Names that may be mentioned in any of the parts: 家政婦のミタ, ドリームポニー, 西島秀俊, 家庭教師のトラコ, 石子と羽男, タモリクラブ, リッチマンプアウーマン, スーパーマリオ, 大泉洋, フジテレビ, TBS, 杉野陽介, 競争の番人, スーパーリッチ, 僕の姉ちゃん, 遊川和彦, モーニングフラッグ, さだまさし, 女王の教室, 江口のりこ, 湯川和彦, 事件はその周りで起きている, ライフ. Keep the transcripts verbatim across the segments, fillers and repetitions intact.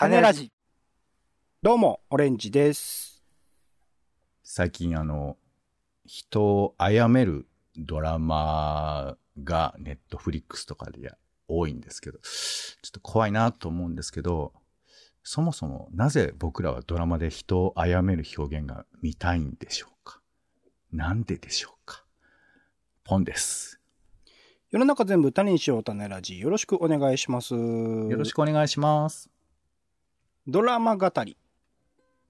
種ラジ。どうもオレンジです。最近あの人を殺めるドラマがネットフリックスとかで多いんですけど、ちょっと怖いなと思うんですけど、そもそもなぜ僕らはドラマで人を殺める表現が見たいんでしょうか。なんででしょうか。ポンです。世の中全部種にしよう、種ラジ。よろしくお願いします。よろしくお願いします。ドラマ語り。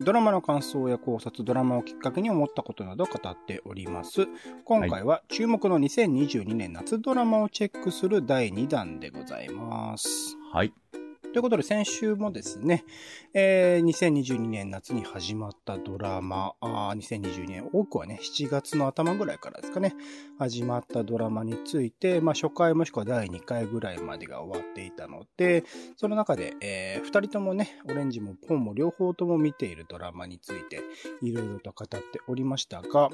ドラマの感想や考察、ドラマをきっかけに思ったことなど語っております。今回は注目のにせんにじゅうにねん夏ドラマをチェックするだいにだんでございます。はい。ということで先週もですね、えー、にせんにじゅうにねん夏に始まったドラマ、あにせんにじゅうにねん、多くはね、しちがつの頭ぐらいからですかね、始まったドラマについて、まあ初回もしくはだいにかいぐらいまでが終わっていたので、その中で、えー、ふたりともね、オレンジもポンも両方とも見ているドラマについて、いろいろと語っておりましたが、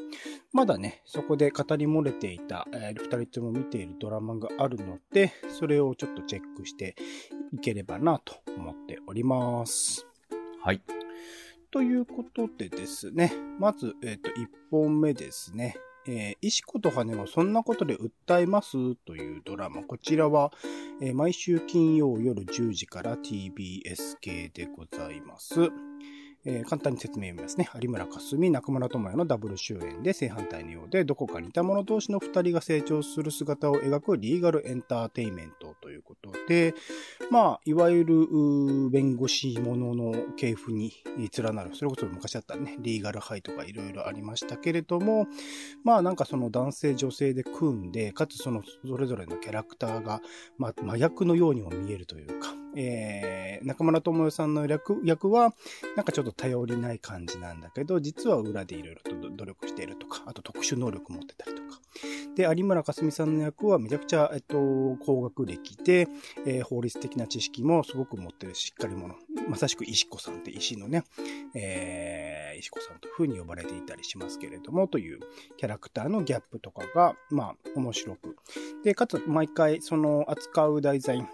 まだね、そこで語り漏れていた、えー、ふたりとも見ているドラマがあるので、それをちょっとチェックしていければなと思っております。はい。ということでですね、まず、えっと、いっぽんめですね。えー、石子と羽はそんなことで訴えますというドラマ。こちらは、えー、毎週金曜夜じゅうじから ティービーエス 系でございます。えー、簡単に説明を見ますね。有村架純、中村倫也のダブル主演で、正反対のようでどこか似た者同士のふたりが成長する姿を描くリーガルエンターテインメントということで、まあいわゆる弁護士ものの系譜に連なる、それこそ昔あったねリーガルハイとかいろいろありましたけれども、まあなんかその男性女性で組んで、かつそのそれぞれのキャラクターが、まあ、麻薬のようにも見えるというか、えー、中村倫也さんの 役, 役はなんかちょっと頼りない感じなんだけど、実は裏でいろいろと努力しているとか、あと特殊能力持ってたりとかで、有村架純さんの役はめちゃくちゃ、えっと、高学歴で、えー、法律的な知識もすごく持ってるしっかり者、まさしく石子さんって石のね、えー、石子さんという風に呼ばれていたりしますけれども、というキャラクターのギャップとかがまあ面白くで、かつ毎回その扱う題材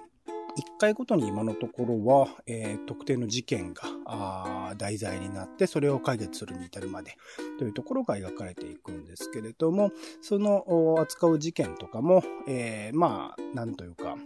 いっかいごとに今のところは、えー、特定の事件があ題材になって、それを解決するに至るまでというところが描かれていくんですけれども、その扱う事件とかも、えー、まあなんというか、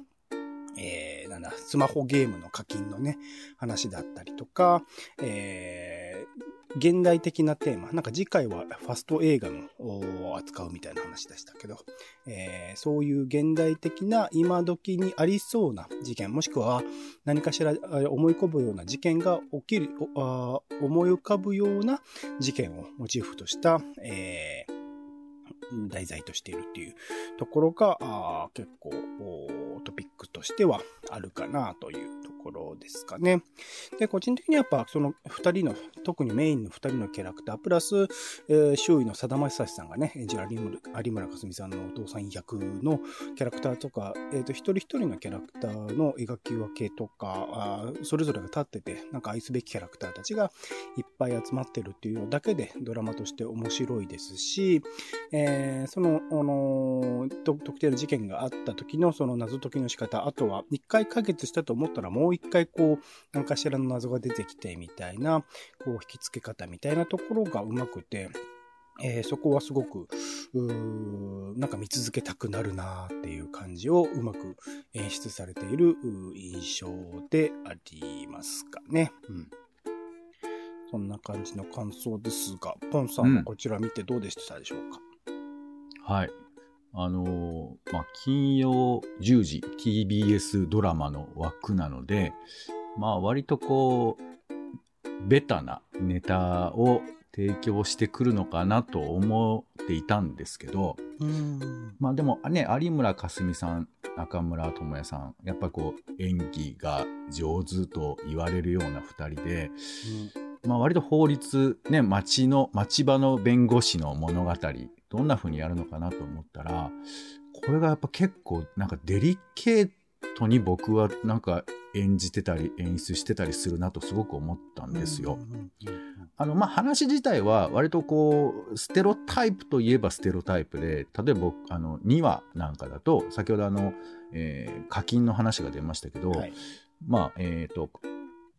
えー、なんだスマホゲームの課金のね話だったりとか、えー現代的なテーマ、なんか次回はファスト映画の扱うみたいな話でしたけど、えー、そういう現代的な今時にありそうな事件、もしくは何かしら思い浮かぶような事件が起きる、あ思い浮かぶような事件をモチーフとした、えー、題材としているっていうところが、あ結構トピックとしてはあるかなというところですかね。で、個人的にはやっぱそのふたりの、特にメインのふたりのキャラクタープラス、えー、周囲のさだまさしさんがね演じる有村架純さんのお父さん役のキャラクターとか、えー、と一人一人のキャラクターの描き分けとか、あそれぞれが立っててなんか愛すべきキャラクターたちがいっぱい集まってるっていうのだけでドラマとして面白いですし、えー、その、あのー、特定の事件があった時のその謎解きの仕方、あとは一回解決したと思ったらもう一回こう何かしらの謎が出てきてみたいな、こう引き付け方みたいなところがうまくて、えー、そこはすごくうーなんか見続けたくなるなっていう感じをうまく演出されている印象でありますかね。うん、そんな感じの感想ですが、ポンさんはこちら見てどうでしたでしょうか。うん、はい。あのーまあ、金曜じゅうじ ティービーエス ドラマの枠なので、まあ、割とこうベタなネタを提供してくるのかなと思っていたんですけど、うんまあ、でもね有村架純さん中村倫也さんやっぱこう演技が上手と言われるようなふたりで、うんまあ、割と法律、ね、町の町場の弁護士の物語どんな風にやるのかなと思ったら、これがやっぱ結構なんかデリケートに僕はなんか演じてたり演出してたりするなとすごく思ったんですよ。あのまあ話自体は割とこうステロタイプといえばステロタイプで、例えばあのにわなんかだと先ほどあの、えー、課金の話が出ましたけど、はい、まあえっと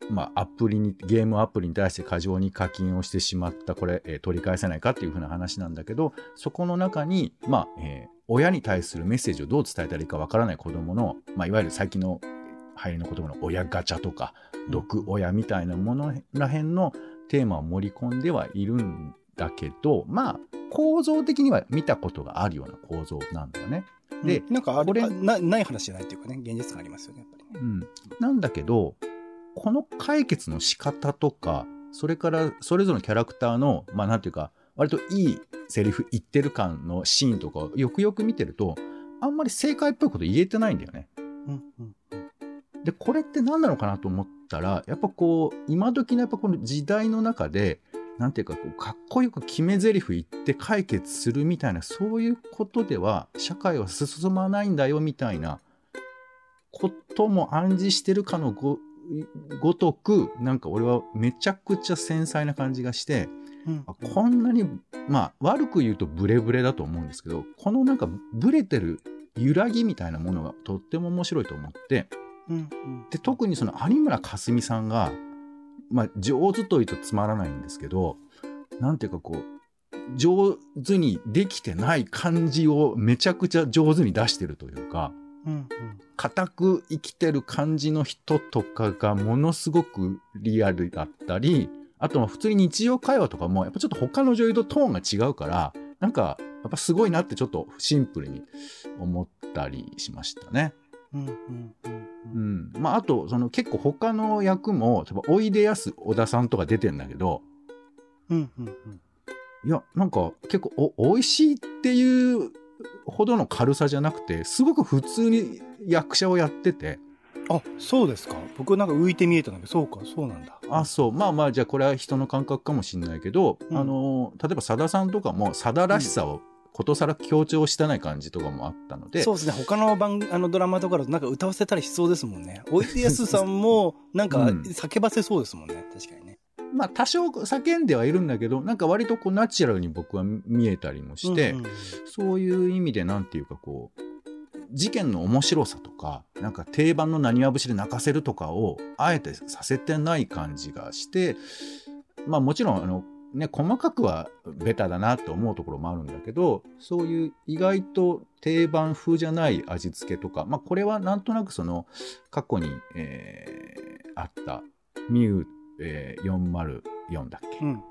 まあ、アプリにゲームアプリに対して過剰に課金をしてしまった、これ、えー、取り返せないかっていう風な話なんだけど、そこの中に、まあえー、親に対するメッセージをどう伝えたらいいかわからない子どもの、まあ、いわゆる最近の流行りの言葉の親ガチャとか毒親みたいなものらへんのテーマを盛り込んではいるんだけど、まあ構造的には見たことがあるような構造なんだよね。で、うん、なんかあれあ な, ない話じゃないっていうかね、現実感ありますよね、やっぱりね、うん、なんだけど、この解決の仕方とか、それからそれぞれのキャラクターのまあなんていうか割といいセリフ言ってる感のシーンとかをよくよく見てると、あんまり正解っぽいこと言えてないんだよね、うんうん、でこれって何なのかなと思ったら、やっぱこう今時のやっぱこの時代の中でなんていうか、こうかっこよく決め台詞言って解決するみたいな、そういうことでは社会は進まないんだよみたいなことも暗示してるかのごごとく、なんか俺はめちゃくちゃ繊細な感じがして、うん、こんなに、まあ悪く言うとブレブレだと思うんですけど、このなんかブレてる揺らぎみたいなものがとっても面白いと思って、うんうん、で特にその有村架純さんが、まあ、上手と言うとつまらないんですけど、なんていうかこう上手にできてない感じをめちゃくちゃ上手に出してるというか、固く生きてる感じの人とかがものすごくリアルだったり、あとは普通に日常会話とかもやっぱちょっと他の女優とトーンが違うから、なんかやっぱすごいなってちょっとシンプルに思ったりしましたね。うんうんうんうん、まああとその結構他の役も例えばおいでやす小田さんとか出てんだけど、うんうんうん、いやなんか結構 お, おいしいっていうほどの軽さじゃなくて、すごく普通に役者をやってて、あそうですか、僕なんか浮いて見えたんだけど、そうかそうなんだ、あそう、まあまあじゃあこれは人の感覚かもしれないけど、うん、あの例えばさださんとかもさだらしさを、うんことさら強調してない感じとかもあったので、そうですね、他の番あのドラマとかだとなんか歌わせたりしそうですもんね。おいでやすさんもなんか叫ばせそうですもんね、うん、確かにね。まあ多少叫んではいるんだけど、なんか割とこうナチュラルに僕は見えたりもして、うんうん、そういう意味でなんていうかこう事件の面白さとか、なんか定番の何わ節で泣かせるとかをあえてさせてない感じがして、まあもちろんあの。ね、細かくはベタだなと思うところもあるんだけど、そういう意外と定番風じゃない味付けとか、まあ、これはなんとなくその過去に、えー、あったミュー、えー、よんまるよんだっけ、うん、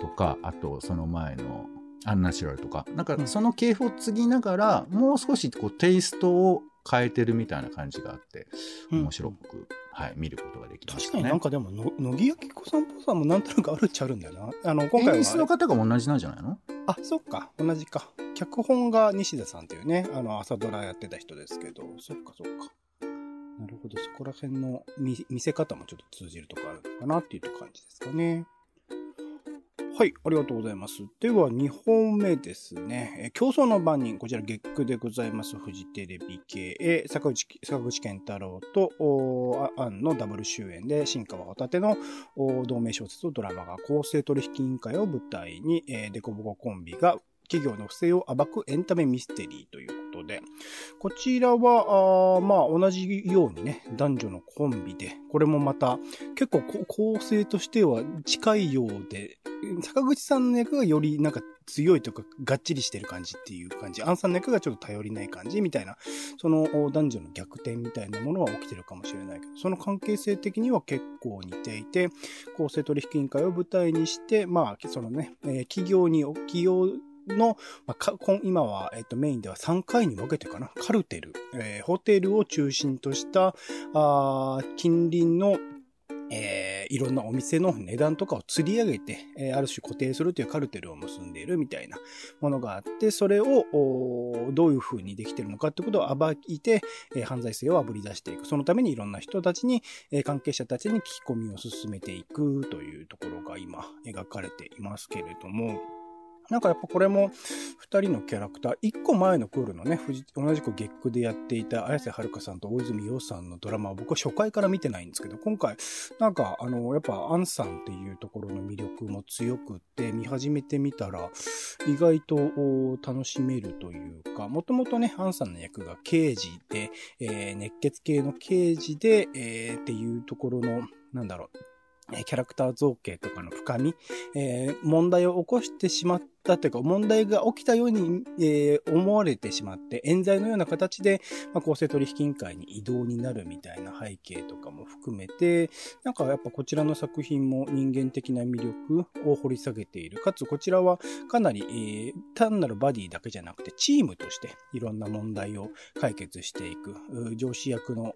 とか、あとその前のアンナチュラルとか、なんかその系譜を継ぎながら、うん、もう少しこうテイストを変えてるみたいな感じがあって面白く、うんはい、見ることができましたね。確かになんかでも乃木明子さんっぽさもなんとなくあるっちゃあるんだよな。あの今回は演出の方が同じなんじゃないの？あ、そっか同じか。脚本が西田さんっていうね、あの朝ドラやってた人ですけど、そっかそっか。なるほど、そこら辺の 見, 見せ方もちょっと通じるとこあるのかなっていう感じですかね。はい、ありがとうございます。ではにほんめですね、え競争の番人、こちら月くでございます。フジテレビ系、坂口、坂口健太郎と杏のダブル主演で、新川ホタテの同名小説とドラマが公正取引委員会を舞台に、えー、デコボココンビが企業の不正を暴くエンタメミステリーということで、こちらはあまあ同じようにね男女のコンビで、これもまた結構構成としては近いようで、坂口さんの役がよりなんか強いというかがっちりしてる感じっていう感じ、杏さんの役がちょっと頼りない感じみたいな、その男女の逆転みたいなものは起きてるかもしれないけど、その関係性的には結構似ていて、公正取引委員会を舞台にして、まあそのね、えー、企業に企業の、まあ、今は、えっと、メインではさんかいに分けてかな、カルテル、えー、ホテルを中心としたあ近隣のえー、いろんなお店の値段とかを釣り上げて、えー、ある種固定するというカルテルを結んでいるみたいなものがあって、それをどういう風にできているのかということを暴いて、えー、犯罪性をあぶり出していく、そのためにいろんな人たちに、えー、関係者たちに聞き込みを進めていくというところが今描かれていますけれども、なんかやっぱこれもふたりのキャラクター、いっこまえのクールのね、同じく月くでやっていた綾瀬はるかさんと大泉洋さんのドラマは僕は初回から見てないんですけど、今回なんかあのやっぱ杏さんっていうところの魅力も強くって見始めてみたら意外と楽しめるというか、もともとね杏さんの役が刑事で、えー、熱血系の刑事で、えー、っていうところのなんだろう、キャラクター造形とかの深み、えー、問題を起こしてしまったというか、問題が起きたように、えー、思われてしまって、冤罪のような形で、まあ、公正取引委員会に異動になるみたいな背景とかも含めて、なんかやっぱこちらの作品も人間的な魅力を掘り下げている。かつこちらはかなり、えー、単なるバディだけじゃなくて、チームとしていろんな問題を解決していく。上司役の、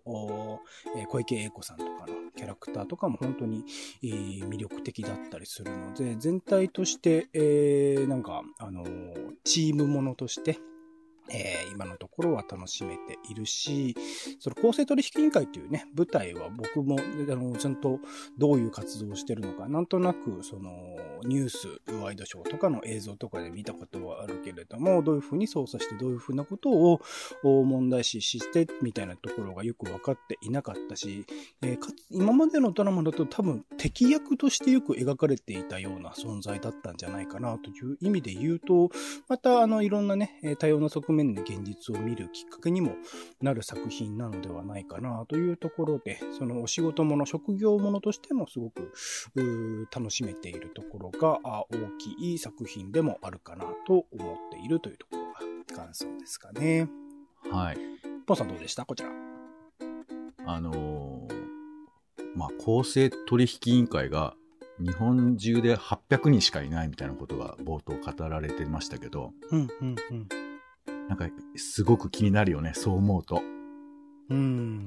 えー、小池栄子さんとかのキャラクターとかも本当に、えー、魅力的だったりするので、全体として、えー、なんかなんかあのー、チームものとして、えー、今のところは楽しめているし、その公正取引委員会というね舞台は僕もあのちゃんとどういう活動をしてるのかなんとなくそのニュースワイドショーとかの映像とかで見たことはあるけれども、どういうふうに操作してどういうふうなことを問題視してみたいなところがよく分かっていなかったし、えー、か今までのドラマだと多分敵役としてよく描かれていたような存在だったんじゃないかなという意味で言うと、またあのいろんなね多様な側面で現実を見るきっかけにもなる作品なのではないかなというところで、そのお仕事もの職業ものとしてもすごく楽しめているところが大きい作品でもあるかなと思っているというところが感想ですかね。はい。ポンさんどうでしたこちら。あのー、まあ公正取引委員会が日本中ではっぴゃくにんしかいないみたいなことが冒頭語られてましたけど、うんうんうん。なんかすごく気になるよね、そう思うと。うーん。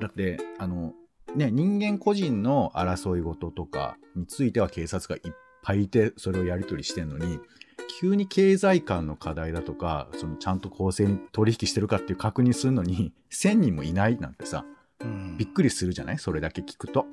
だってあの、ね、人間個人の争い事とかについては警察がいっぱいいてそれをやり取りしてんのに、急に経済間の課題だとかそのちゃんと公正に取引してるかっていう確認するのにせんにんもいないなんてさ、うん、びっくりするじゃない、それだけ聞くと。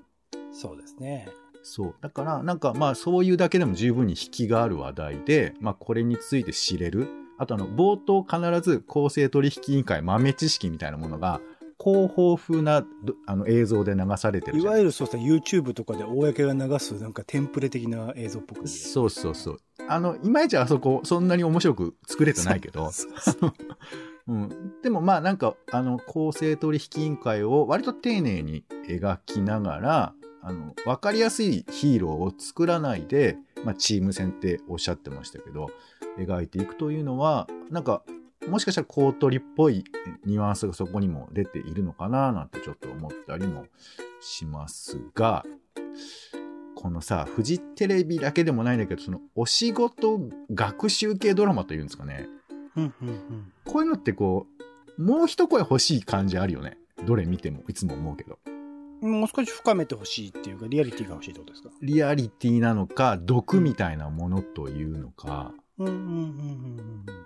そうですね。そうだからなんかまあそういうだけでも十分に引きがある話題で、まあ、これについて知れる。あとあの冒頭必ず公正取引委員会豆知識みたいなものが広報風なあの映像で流されてるじゃん。いわゆるそうさ YouTube とかで公が流すなんかテンプレ的な映像っぽく。そうそうそう、あのいまいちあそこそんなに面白く作れてないけどうん、でもまあなんかあの公正取引委員会を割と丁寧に描きながら、あの分かりやすいヒーローを作らないで、まあ、チーム戦っておっしゃってましたけど描いていくというのは、なんかもしかしたら公取っぽいニュアンスがそこにも出ているのかななんてちょっと思ったりもしますが、このさフジテレビだけでもないんだけど、そのお仕事学習系ドラマというんですかね、うんうんうん、こういうのってこうもう一声欲しい感じあるよね、どれ見てもいつも思うけど。もう少し深めてほしいっていうか、リアリティが欲しいってことですか。リアリティなのか毒みたいなものというのか、うんうん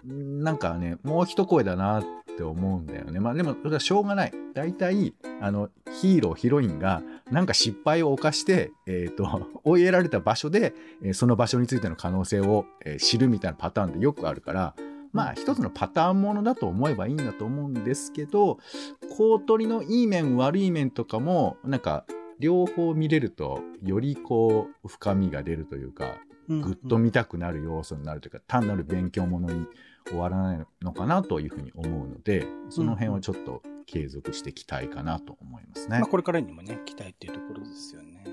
うんうん、なんかねもう一声だなって思うんだよね。まあでもそれはしょうがない。大体あのヒーローヒロインがなんか失敗を犯して、えー、と追い得られた場所でその場所についての可能性を知るみたいなパターンってよくあるから、まあ一つのパターンものだと思えばいいんだと思うんですけど、公取のいい面悪い面とかもなんか両方見れるとよりこう深みが出るというか、ぐっと見たくなる要素になるというか、単なる勉強ものに終わらないのかなというふうに思うので、その辺はちょっと継続していきたいかなと思いますね、まあ、これからにもね期待っていうところですよね。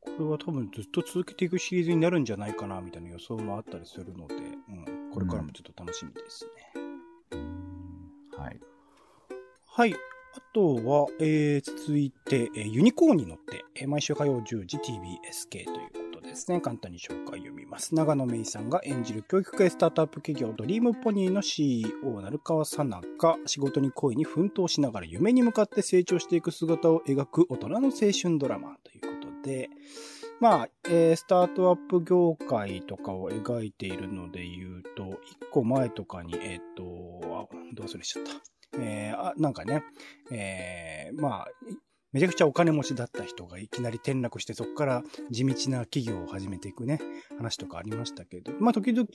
これは多分ずっと続けていくシリーズになるんじゃないかなみたいな予想もあったりするので、うん、これからもちょっと楽しみですね、うん、はいはい。あとは、えー、続いて、えー、ユニコーンに乗って、えー、毎週火曜じゅうじ ティービーエス 系ということですね。簡単に紹介を読みます。長野芽衣さんが演じる教育系スタートアップ企業ドリームポニーの シーイーオー 成川さなが仕事に恋に奮闘しながら夢に向かって成長していく姿を描く大人の青春ドラマということで、まあ、えー、スタートアップ業界とかを描いているので言うと、一個前とかにえっとどうするしちゃったえー、あなんかね、えー、まあめちゃくちゃお金持ちだった人がいきなり転落して、そこから地道な企業を始めていくね話とかありましたけど、まあ時々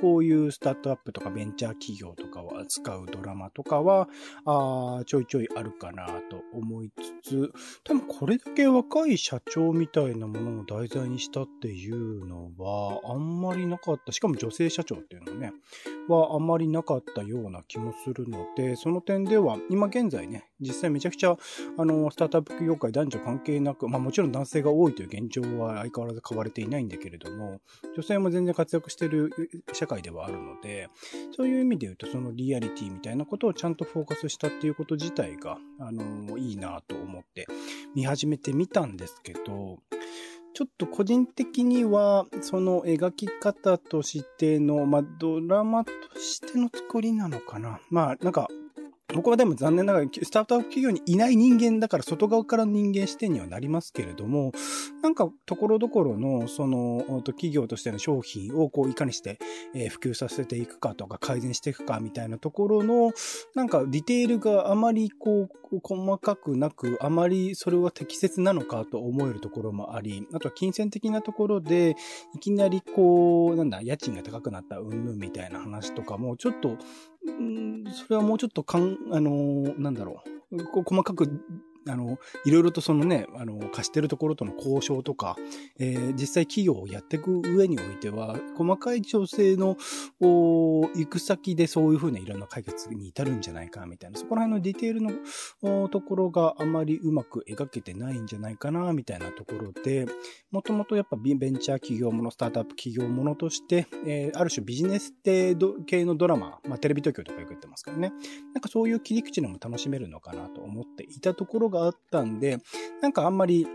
こういうスタートアップとかベンチャー企業とかを扱うドラマとかはあちょいちょいあるかなと思いつつ、多分これだけ若い社長みたいなものを題材にしたっていうのはあんまりなかった。しかも女性社長っていうのはねはあまりなかったような気もするので、その点では今現在ね、実際めちゃくちゃあのスタートアップ業界男女関係なく、まあ、もちろん男性が多いという現状は相変わらず変われていないんだけれども、女性も全然活躍している社会ではあるので、そういう意味で言うとそのリアリティみたいなことをちゃんとフォーカスしたっていうこと自体があのいいなと思って見始めてみたんですけど、ちょっと個人的にはその描き方としての、まあ、ドラマとしての作りなのかな、まあなんか僕はでも残念ながらスタートアップ企業にいない人間だから外側から人間視点にはなりますけれども、なんかところどころのその企業としての商品をこういかにして普及させていくかとか改善していくかみたいなところのなんかディテールがあまりこう細かくなく、あまりそれは適切なのかと思えるところもあり、あとは金銭的なところでいきなりこうなんだ家賃が高くなったうんぬんみたいな話とかもちょっとんそれはもうちょっとかんあのー、なんだろうこう細かくあのいろいろとそのねあの貸してるところとの交渉とか、えー、実際企業をやっていく上においては細かい調整の行く先でそういうふうないろんな解決に至るんじゃないかみたいな、そこら辺のディテールのところがあまりうまく描けてないんじゃないかなみたいなところで、もともとやっぱベンチャー企業ものスタートアップ企業ものとして、えー、ある種ビジネス系のドラマ、まあ、テレビ東京とかよく言ってますけどね、なんかそういう切り口でも楽しめるのかなと思っていたところがあったんで、なんかあんまり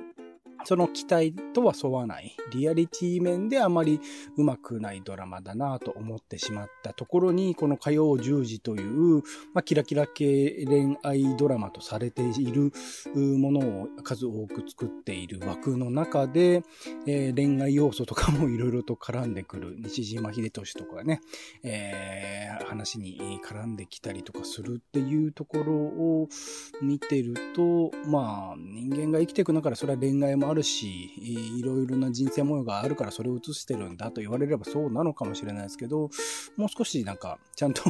その期待とは沿わないリアリティ面であまりうまくないドラマだなと思ってしまったところに、この火曜じゅうじという、まあ、キラキラ系恋愛ドラマとされているものを数多く作っている枠の中で、えー、恋愛要素とかもいろいろと絡んでくる西島秀俊とかね、えー、話に絡んできたりとかするっていうところを見てると、まあ人間が生きていく中でそれは恋愛もあるあるし、いろいろな人生模様があるからそれを映してるんだと言われればそうなのかもしれないですけど、もう少しなんかちゃんと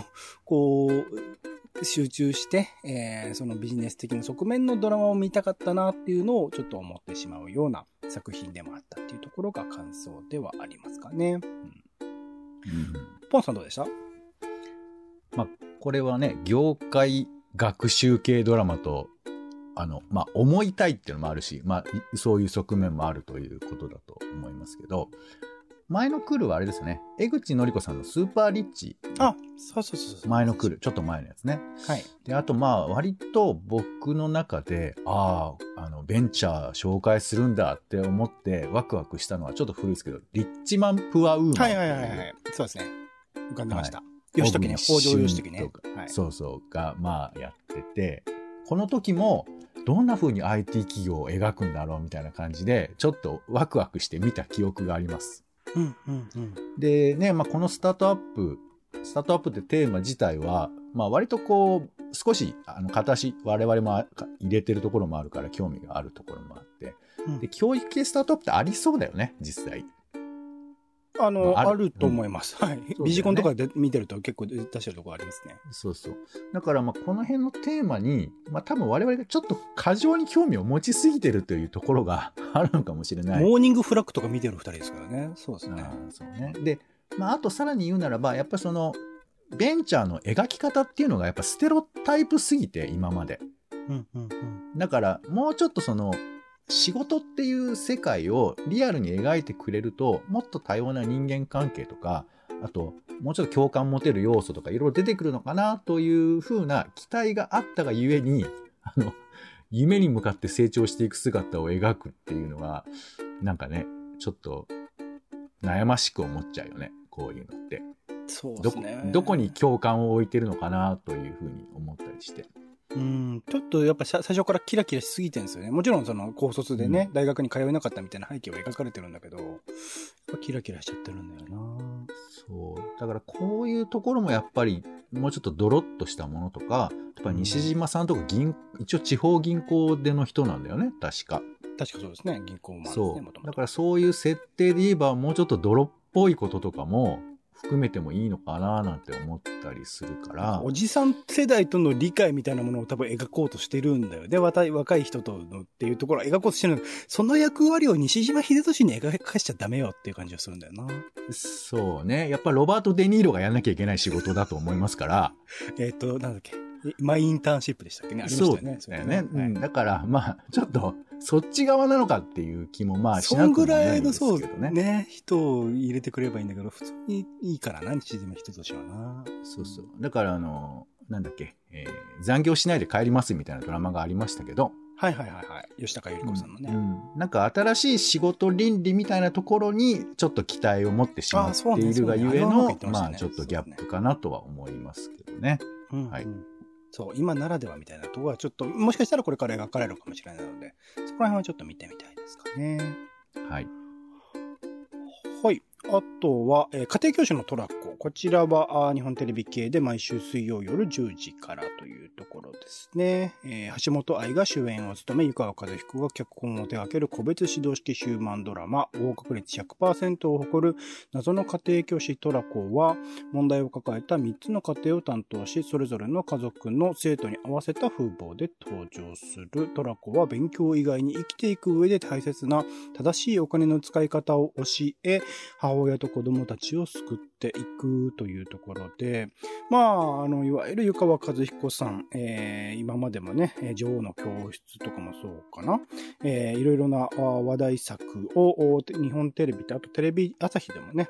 こう集中して、えー、そのビジネス的な側面のドラマを見たかったなっていうのをちょっと思ってしまうような作品でもあったっていうところが感想ではありますかね。うんうん、ポンさんどうでした？まあ、これはね業界学習系ドラマとあのまあ、思いたいっていうのもあるし、まあ、そういう側面もあるということだと思いますけど、前のクールはあれですよね、江口のりこさんのスーパーリッチ、あ、そうそうそうそう、前のクールちょっと前のやつね、はい、であとまあ割と僕の中であああのベンチャー紹介するんだって思ってワクワクしたのはちょっと古いですけど、リッチマンプアウーマンっていう、はいはいはいはい、そうですね、浮かんでました、はい、義時ね、北条義時ね、はい、そうそうがまあやってて、この時もどんな風に アイティー 企業を描くんだろうみたいな感じでちょっとワクワクして見た記憶があります、うんうんうん、でね、まあ、このスタートアップスタートアップってテーマ自体は、まあ、割とこう少しあの片足我々も入れてるところもあるから興味があるところもあって、うん、で教育系スタートアップってありそうだよね実際あの、まあ、ある、あると思います、うん、はい、ね、ビジコンとかで見てると結構出してるところありますね。そうそう、だからまあこの辺のテーマに、まあ、多分我々がちょっと過剰に興味を持ちすぎてるというところがあるのかもしれない。モーニングフラッグとか見てるふたりですからね。そうですね、うん、そうね。で、まあ、あとさらに言うならばやっぱそのベンチャーの描き方っていうのがやっぱステロタイプすぎて今まで、うんうんうん、だからもうちょっとその仕事っていう世界をリアルに描いてくれるともっと多様な人間関係とか、あともうちょっと共感持てる要素とかいろいろ出てくるのかなというふうな期待があったがゆえに、あの夢に向かって成長していく姿を描くっていうのがなんかねちょっと悩ましく思っちゃうよね、こういうのって。そうですね、ど, どこに共感を置いてるのかなというふうに思ったりして、うん、ちょっとやっぱ最初からキラキラしすぎてるんですよね。もちろんその高卒でね、うん、大学に通えなかったみたいな背景は描かれてるんだけど、やっぱキラキラしちゃってるんだよな。そうだからこういうところもやっぱりもうちょっとドロッとしたものとか、やっぱ西島さんとか銀、うん、一応地方銀行での人なんだよね確か。確かそうですね、銀行マンですね、元々。だからそういう設定で言えばもうちょっと泥っぽいこととかも含めてもいいのかななんて思ったりするから、おじさん世代との理解みたいなものを多分描こうとしてるんだよね。若い人とのっていうところを描こうとしてる。その役割を西島秀俊に描かしちゃダメよっていう感じがするんだよな。そうね、やっぱロバート・デ・ニーロがやんなきゃいけない仕事だと思いますからえっとなんだっけ、マイインターンシップでしたっけね、ありましたよね。そうだよね。そうだね、はい、うん、だからまあちょっとそっち側なのかっていう気もまあしなくもないんですけどね。そんぐらいのそうね、人を入れてくればいいんだけど、普通にいいからな、西島人としはな。そうそう。だからあのなんだっけ、えー、残業しないで帰りますみたいなドラマがありましたけど。はいはいはいはい。吉高由里子さんのね、うんうん。なんか新しい仕事倫理みたいなところにちょっと期待を持ってしまっているがゆえの、あ、そうね、そうね、あの、まあちょっとギャップかなとは思いますけどね。うんうん、はい。そう、今ならではみたいなところはちょっともしかしたらこれから描かれるかもしれないので、そこら辺はちょっと見てみたいですかね。はい。はい。あとは、えー、家庭教師のトラッコ。こちらは日本テレビ系で毎週水曜夜じゅうじからというところですね。えー、橋本愛が主演を務め、湯川和彦が脚本を手掛ける個別指導式ヒューマンドラマ、合格率 ひゃくパーセント を誇る謎の家庭教師トラコは、問題を抱えたみっつの家庭を担当し、それぞれの家族の生徒に合わせた風貌で登場する。トラコは勉強以外に生きていく上で大切な正しいお金の使い方を教え、母親と子供たちを救っていくというところで、まあ、あの、いわゆる湯川和彦さん、えー、今までもね、女王の教室とかもそうかな、えー、いろいろな話題作を日本テレビとあとテレビ朝日でもね、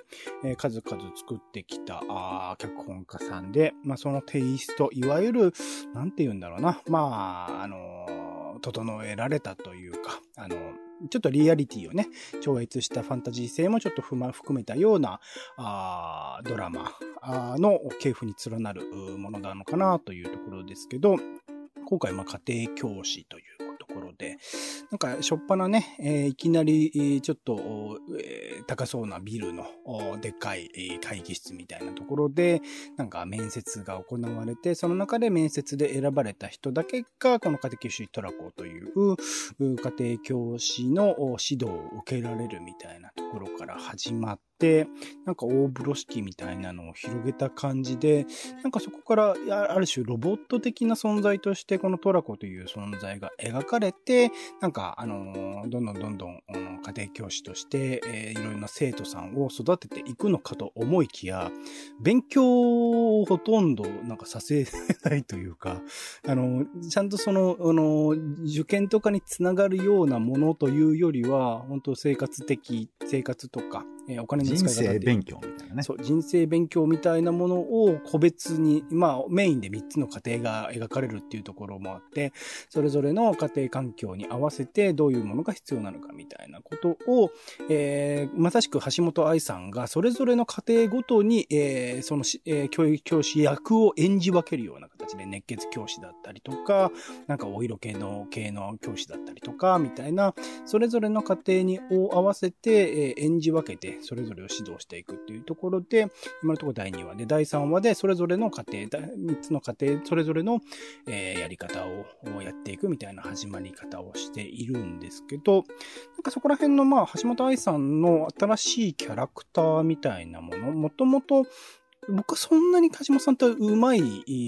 数々作ってきた脚本家さんで、まあ、そのテイスト、いわゆる、なんて言うんだろうな、まあ、あの、整えられたというか、あの、ちょっとリアリティをね、超越したファンタジー性もちょっと含めたようなあドラマの系譜に連なるものなのかなというところですけど、今回まあ家庭教師というところで、なんかしょっぱなね、えー、いきなりちょっと、えー、高そうなビルのでっかい会議室みたいなところでなんか面接が行われて、その中で面接で選ばれた人だけがこの家庭教師トラコという家庭教師の指導を受けられるみたいなところから始まって、なんか大風呂敷みたいなのを広げた感じで、なんかそこからある種ロボット的な存在としてこのトラコという存在が描かれて、なんか、あのー、どんどんどんどん家庭教師として、えー、いろいろな生徒さんを育てていくのかと思いきや、勉強をほとんどなんかさせないというか、あのー、ちゃんとその、あのー、受験とかにつながるようなものというよりは、本当生活的、生活とか、えー、お金の使い方、人生勉強みたいなね。そう、人生勉強みたいなものを個別に、まあ、メインでみっつの家庭が描かれるっていうところもあって、それぞれの家庭環境に合わせてどういうものが必要なのかみたいなことを、えー、まさしく橋本愛さんがそれぞれの家庭ごとに、えー、その、えー、教育教師役を演じ分けるような形で、熱血教師だったりとか、なんかお色系の系の教師だったりとかみたいな、それぞれの家庭に合わせて、えー、演じ分けてそれぞれを指導していくっていうところで、今のところだいにわでだいさんわでそれぞれの家庭、みっつの家庭それぞれの、えー、やり方をやっていくみたいな始まり方をしているんですけど、なんかそこら辺のまあ橋本愛さんの新しいキャラクターみたいなもの、もともと僕はそんなに橋本さんとうまい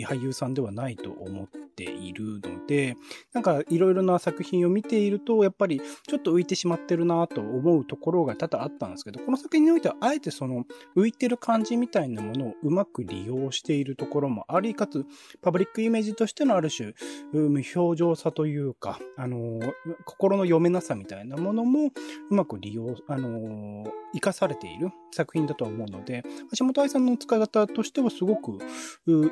俳優さんではないと思っているので、なんかいろいろな作品を見ているとやっぱりちょっと浮いてしまってるなと思うところが多々あったんですけど、この作品においてはあえてその浮いてる感じみたいなものをうまく利用しているところもあり、かつパブリックイメージとしてのある種無表情さというか、あの心の読めなさみたいなものもうまく利用、あの生かされている作品だと思うので、橋本愛さんの使い方としてはすごく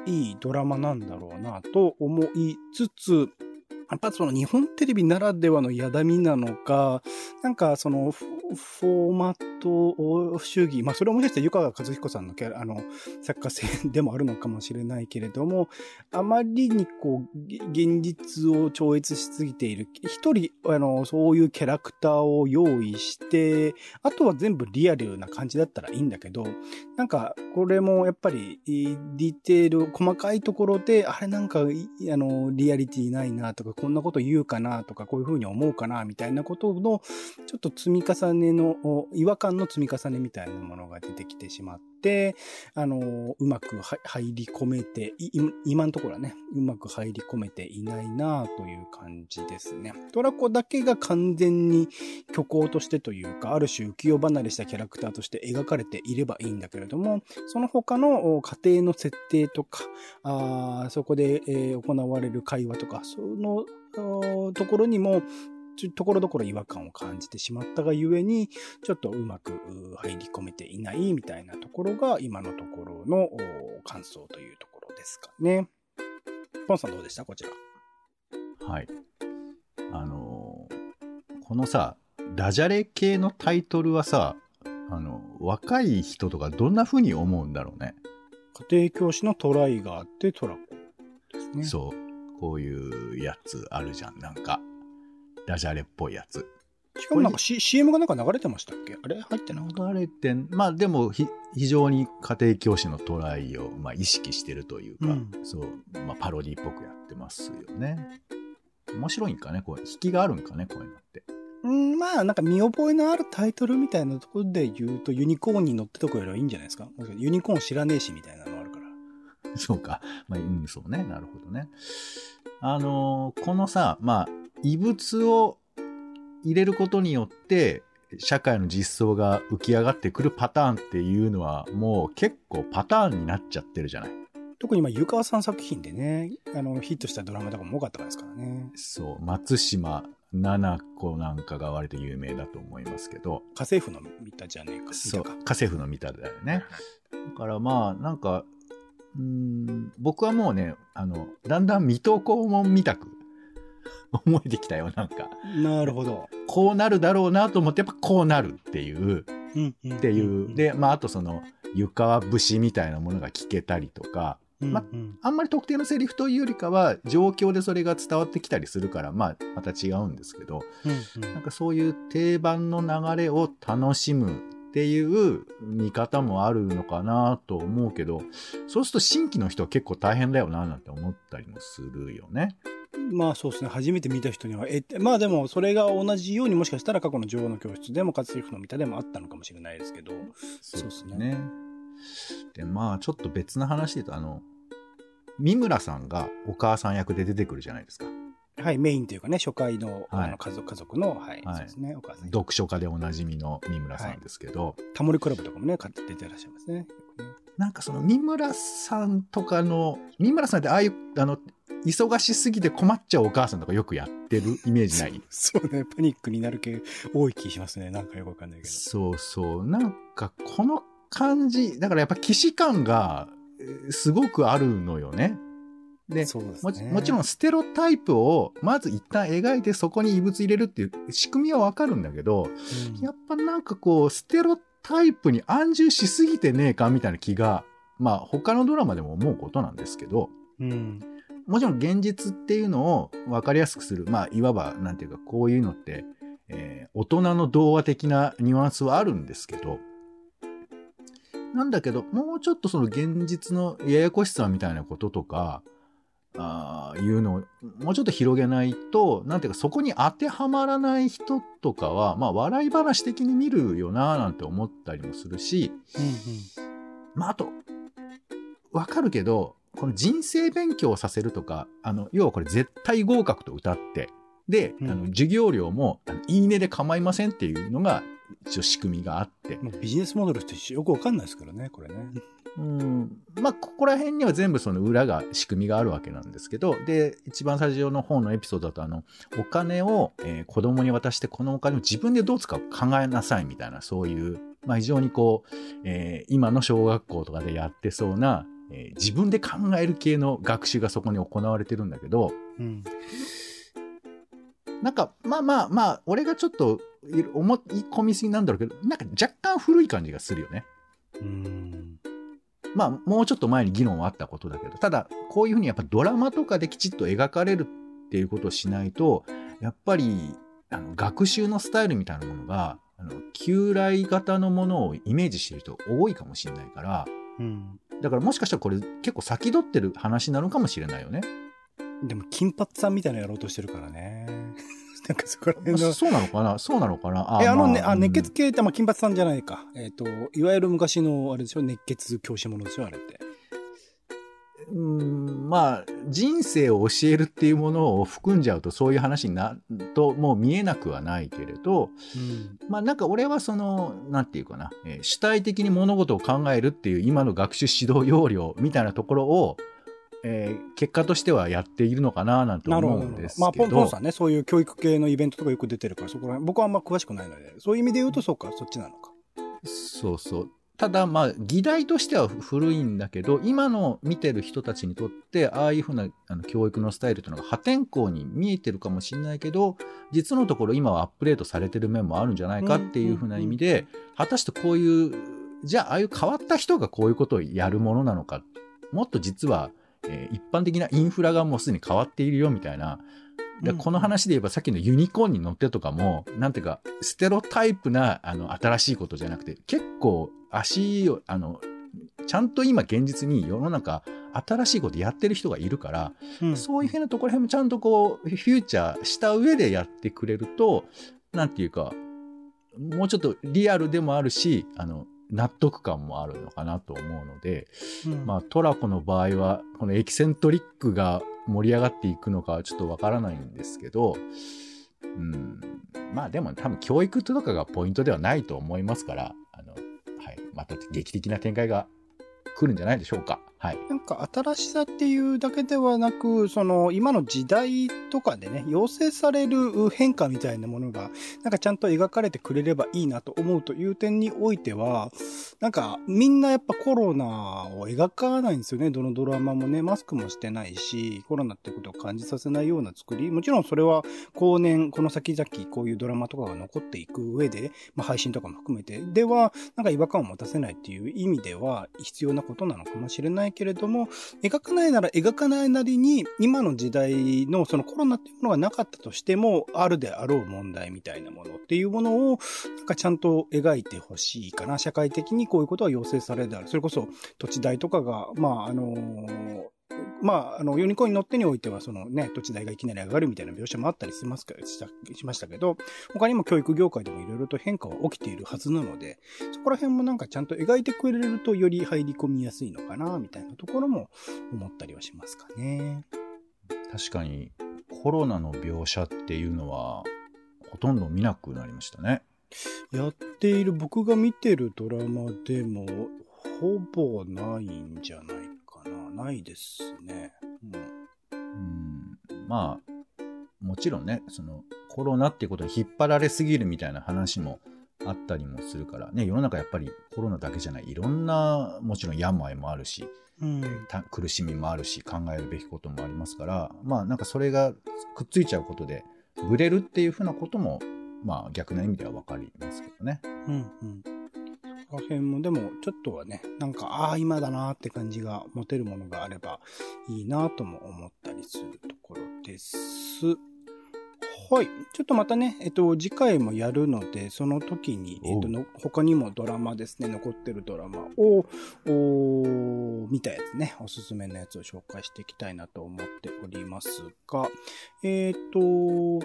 いいドラマなんだろうなと思いつつ、やっぱその日本テレビならではのやだみなのか、なんかそのフォーマット主義、まあそれもしかしたら湯川和彦さんのキャラ、あの作家性でもあるのかもしれないけれども、あまりにこう現実を超越しすぎている、一人あのそういうキャラクターを用意して、あとは全部リアルな感じだったらいいんだけど、なんかこれもやっぱりディテール細かいところで、あれなんかあのリアリティないなとか、こんなこと言うかなとか、こういうふうに思うかなみたいなことのちょっと積み重ねの違和感の積み重ねみたいなものが出てきてしまって、あのうまくは入り込めてい今のところはねうまく入り込めていないなという感じですね。トラコだけが完全に虚構としてというか、ある種浮世離れしたキャラクターとして描かれていればいいんだけれども、その他の家庭の設定とか、あそこで、えー、行われる会話とか、そのところにもところどころ違和感を感じてしまったがゆえに、ちょっとうまく入り込めていないみたいなところが今のところの感想というところですかね。ポンさんどうでした？こちら。はい。あのこのさダジャレ系のタイトルはさ、あの若い人とかどんな風に思うんだろうね。家庭教師のトライがあってトラコですね。そうこういうやつあるじゃん、なんか。ダジャレっぽいやつ。しかもなんか、C、シーエム がなんか流れてましたっけ？あれ入ってなかった。流れてん。まあでもひ非常に家庭教師のトライを、まあ、意識してるというか、うん、そう、まあ、パロディっぽくやってますよね。面白いんかね、こう引きがあるんかね、こういうのって。うん、まあなんか見覚えのあるタイトルみたいなところで言うとユニコーンに乗ってとこよりはいいんじゃないですか。ユニコーン知らねえしみたいなのあるから。そうか。まあうんそうね、なるほどね。あのー、このさまあ。異物を入れることによって社会の実相が浮き上がってくるパターンっていうのはもう結構パターンになっちゃってるじゃない。特に今湯川さん作品でね、あのヒットしたドラマとかも多かったからですからね。そう松島七子なんかが割と有名だと思いますけど、家政婦のミタじゃねえか。そう家政婦のミタだよね。だからまあなんかうーん僕はもうねあのだんだん水戸黄門みたく思えてきたよ、なんか。なるほど。こうなるだろうなと思って、やっぱこうなるっていう、うんうんうんうん、っていう。で、まあ、あとその、湯川節みたいなものが聞けたりとか、うんうんまあ、あんまり特定のセリフというよりかは、状況でそれが伝わってきたりするから、まあ、また違うんですけど、うんうん、なんかそういう定番の流れを楽しむっていう見方もあるのかなと思うけど、そうすると新規の人は結構大変だよな、なんて思ったりもするよね。まあそうですね、初めて見た人にはえまあでもそれが同じようにもしかしたら過去の女王の教室でも活躍の見たでもあったのかもしれないですけど、そうですね。ねでまあちょっと別の話で言うとあの三村さんがお母さん役で出てくるじゃないですか。はいメインというかね初回の、はい、あの家族家族のはい、はい、そうですねお母さん読書家でおなじみの三村さんですけど、はい、タモリクラブとかもね出てらっしゃいますね。なんかその三村さんとかの三村さんってああいうあの忙しすぎて困っちゃうお母さんとかよくやってるイメージない？そうね、パニックになる系多い気しますね。なんかよくわかんないけど。そうそう。なんかこの感じ、だからやっぱ既視感がすごくあるのよね。で、そうですね。も、もちろんステレオタイプをまず一旦描いてそこに異物入れるっていう仕組みはわかるんだけど、うん、やっぱなんかこうステレオタイプに安住しすぎてねえかみたいな気が、まあ他のドラマでも思うことなんですけど、うんもちろん現実っていうのを分かりやすくする。まあ、いわば、なんていうか、こういうのって、えー、大人の童話的なニュアンスはあるんですけど、なんだけど、もうちょっとその現実のややこしさみたいなこととか、ああいうのを、もうちょっと広げないと、なんていうか、そこに当てはまらない人とかは、まあ、笑い話的に見るよな、なんて思ったりもするし、うんうん、まあ、あと、わかるけど、この人生勉強をさせるとか、あの、要はこれ絶対合格と歌って、で、うん、あの授業料もあのいいねで構いませんっていうのが一応仕組みがあって。もうビジネスモデルってよくわかんないですからね、これね。うん。まあ、ここら辺には全部その裏が仕組みがあるわけなんですけど、で、一番最初の方のエピソードだと、あの、お金を、えー、子供に渡して、このお金を自分でどう使うか考えなさいみたいな、そういう、まあ、非常にこう、えー、今の小学校とかでやってそうな、えー、自分で考える系の学習がそこに行われてるんだけど、うん、なんかまあまあまあ俺がちょっと思い込みすぎなんだろうけどなんか若干古い感じがするよね。うんまあもうちょっと前に議論はあったことだけど、ただこういうふうにやっぱドラマとかできちっと描かれるっていうことをしないとやっぱりあの学習のスタイルみたいなものがあの旧来型のものをイメージしてる人多いかもしれないから、うんだからもしかしたらこれ結構先取ってる話なのかもしれないよね。でも金髪さんみたいなのやろうとしてるからね。なんかそこら辺のそうなのかなそうなのかなあ、えあのね、まあ、あ熱血系って、まあ、金髪さんじゃないか、えっといわゆる昔のあれでしょ、熱血教師ものでしょあれって。うん、まあ人生を教えるっていうものを含んじゃうとそういう話になるともう見えなくはないけれど、うん、まあなんか俺はそのなんていうかな、えー、主体的に物事を考えるっていう今の学習指導要領みたいなところを、えー、結果としてはやっているのかななんて思うんですけど。まあポンポンさんね、そういう教育系のイベントとかよく出てるからそこら辺僕はあんま詳しくないので、そういう意味で言うとそうか、うん、そっちなのか。そうそう、ただまあ議題としては古いんだけど、今の見てる人たちにとってああいうふうなあの教育のスタイルというのが破天荒に見えてるかもしれないけど、実のところ今はアップデートされてる面もあるんじゃないかっていうふうな意味で、うんうんうん、果たしてこういうじゃあああいう変わった人がこういうことをやるものなのか、もっと実は、えー、一般的なインフラがもうすでに変わっているよみたいな。でこの話で言えばさっきのユニコーンに乗ってとかも、うん、なんていうかステロタイプなあの新しいことじゃなくて、結構足をあのちゃんと今現実に世の中新しいことやってる人がいるから、うん、そういうふうなところへもちゃんとこうフューチャーした上でやってくれると、なんていうかもうちょっとリアルでもあるし、あの納得感もあるのかなと思うので、うん、まあトラコの場合はこのエキセントリックが盛り上がっていくのかちょっとわからないんですけど、うん、まあでも多分教育とかがポイントではないと思いますから、あの、はい、また劇的な展開が来るんじゃないでしょうか。はい、なんか新しさっていうだけではなく、その今の時代とかでね要請される変化みたいなものがなんかちゃんと描かれてくれればいいなと思うという点においては、なんかみんなやっぱコロナを描かないんですよね。どのドラマもねマスクもしてないし、コロナっていうことを感じさせないような作り、もちろんそれは後年この先々こういうドラマとかが残っていく上で、まあ、配信とかも含めてではなんか違和感を持たせないっていう意味では必要なことなのかもしれないけれども、描かないなら描かないなりに今の時代のそのコロナっていうものがなかったとしてもあるであろう問題みたいなものっていうものをなんかちゃんと描いてほしいかな。社会的にこういうことは要請されるだろう。それこそ土地代とかがまああのーまあ、あのユニコーンに乗ってにおいてはその、ね、土地代がいきなり上がるみたいな描写もあったりしますけど、しましたけど、他にも教育業界でもいろいろと変化は起きているはずなので、そこら辺もなんかちゃんと描いてくれるとより入り込みやすいのかなみたいなところも思ったりはしますかね。確かにコロナの描写っていうのはほとんど見なくなりましたね。やっている僕が見てるドラマでもほぼないんじゃないかないですね。うん、うん、まあもちろんね、そのコロナっていうことに引っ張られすぎるみたいな話もあったりもするからね。世の中やっぱりコロナだけじゃない、いろんなもちろん病もあるし、うん、苦しみもあるし、考えるべきこともありますから、まあなんかそれがくっついちゃうことでブレるっていうふうなこともまあ逆な意味では分かりますけどね。うんうん、この辺もでもちょっとはね、なんかああ今だなって感じが持てるものがあればいいなとも思ったりするところです。はい、ちょっとまたね、えっと次回もやるので、その時に、えっと、の他にもドラマですね、残ってるドラマを見たやつね、おすすめのやつを紹介していきたいなと思っておりますが、えっと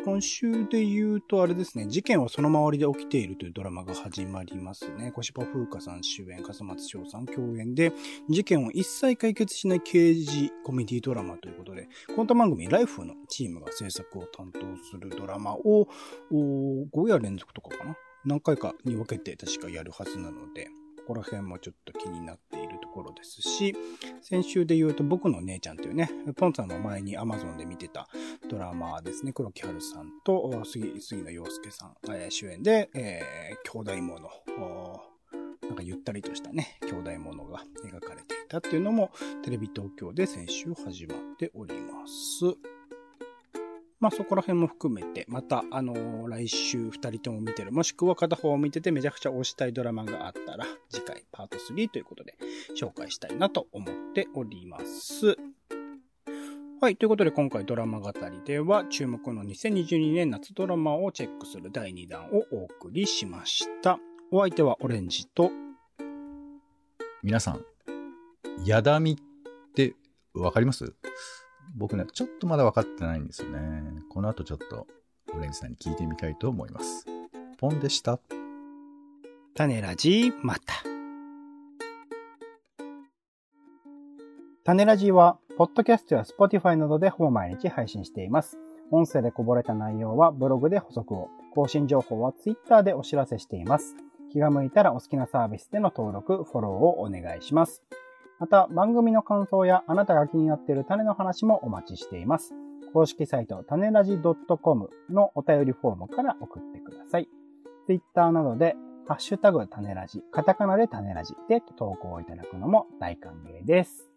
今週で言うとあれですね、事件はその周りで起きているというドラマが始まりますね。小芝風花さん主演、笠松将さん共演で、事件を一切解決しない刑事コメディドラマということで、コント番組ライフのチームが制作を担当するドラマをごや連続とかかな、何回かに分けて確かやるはずなので、ここら辺もちょっと気になっているところですし、先週で言うと僕の姉ちゃんというね、ポンさんも前に Amazon で見てたドラマですね。黒木春さんと 杉, 杉野陽介さん、えー、主演で、えー、兄弟もの、なんかゆったりとしたね兄弟ものが描かれていたっていうのもテレビ東京で先週始まっております。まあそこら辺も含めて、またあのー、来週ふたりとも見てる、もしくは片方を見ててめちゃくちゃ推したいドラマがあったら、次回パートスリーということで紹介したいなと思っております。はい。ということで、今回ドラマ語りでは、注目のにせんにじゅうにねん夏ドラマをチェックするだいにだんをお送りしました。お相手はオレンジと、皆さん、やだみってわかります？僕ね、ちょっとまだ分かってないんですよね。この後ちょっとオレンジさんに聞いてみたいと思います。ポンでした。種ラジ、また。種ラジはポッドキャストや Spotify などでほぼ毎日配信しています。音声でこぼれた内容はブログで補足を、更新情報は Twitter でお知らせしています。気が向いたらお好きなサービスでの登録、フォローをお願いします。また番組の感想やあなたが気になっている種の話もお待ちしています。公式サイト種ラジ .com のお便りフォームから送ってください。 Twitter などでハッシュタグ種ラジ、カタカナで種ラジで投稿いただくのも大歓迎です。